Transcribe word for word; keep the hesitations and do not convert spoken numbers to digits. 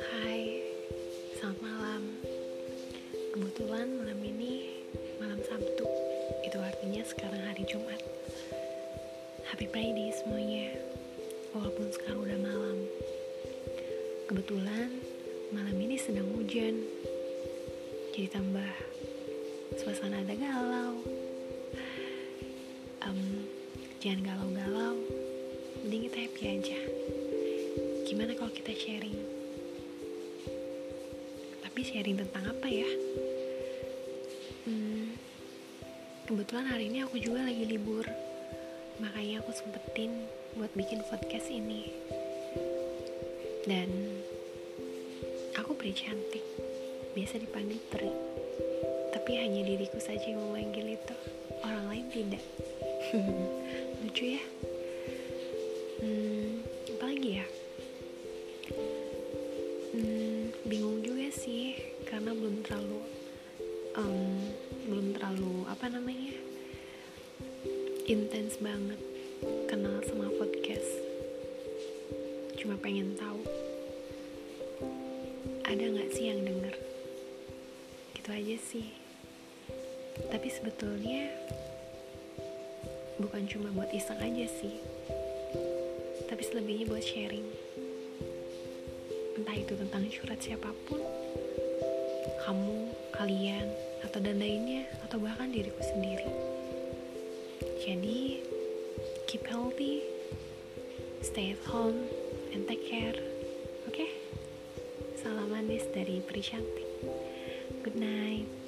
Hai, selamat malam. Kebetulan malam ini malam Sabtu, itu artinya sekarang hari Jumat. Happy Friday semuanya, walaupun sekarang udah malam. Kebetulan malam ini sedang hujan, jadi tambah suasana ada galau. Um, Jangan galau-galau, mending kita happy aja. Gimana kalau kita sharing? Tapi sharing tentang apa ya? Hmm, kebetulan hari ini aku juga lagi libur, makanya aku sempetin buat bikin podcast ini. Dan aku peri cantik, biasa dipanggil Peri, tapi hanya diriku saja yang memanggil itu, orang lain tidak. Lucu ya. Hmm, apa lagi ya? Hmm, bingung juga sih, karena belum terlalu, um, belum terlalu apa namanya, intens banget kenal sama podcast. Cuma pengen tahu, ada nggak sih yang denger? Gitu aja sih. Tapi sebetulnya bukan cuma buat iseng aja sih, tapi selebihnya buat sharing. Entah itu tentang curhat siapapun, kamu, kalian, atau dan lainnya, atau bahkan diriku sendiri. Jadi, keep healthy, stay at home, and take care. Oke? Okay? Salam manis dari Peri Cantik. Good night.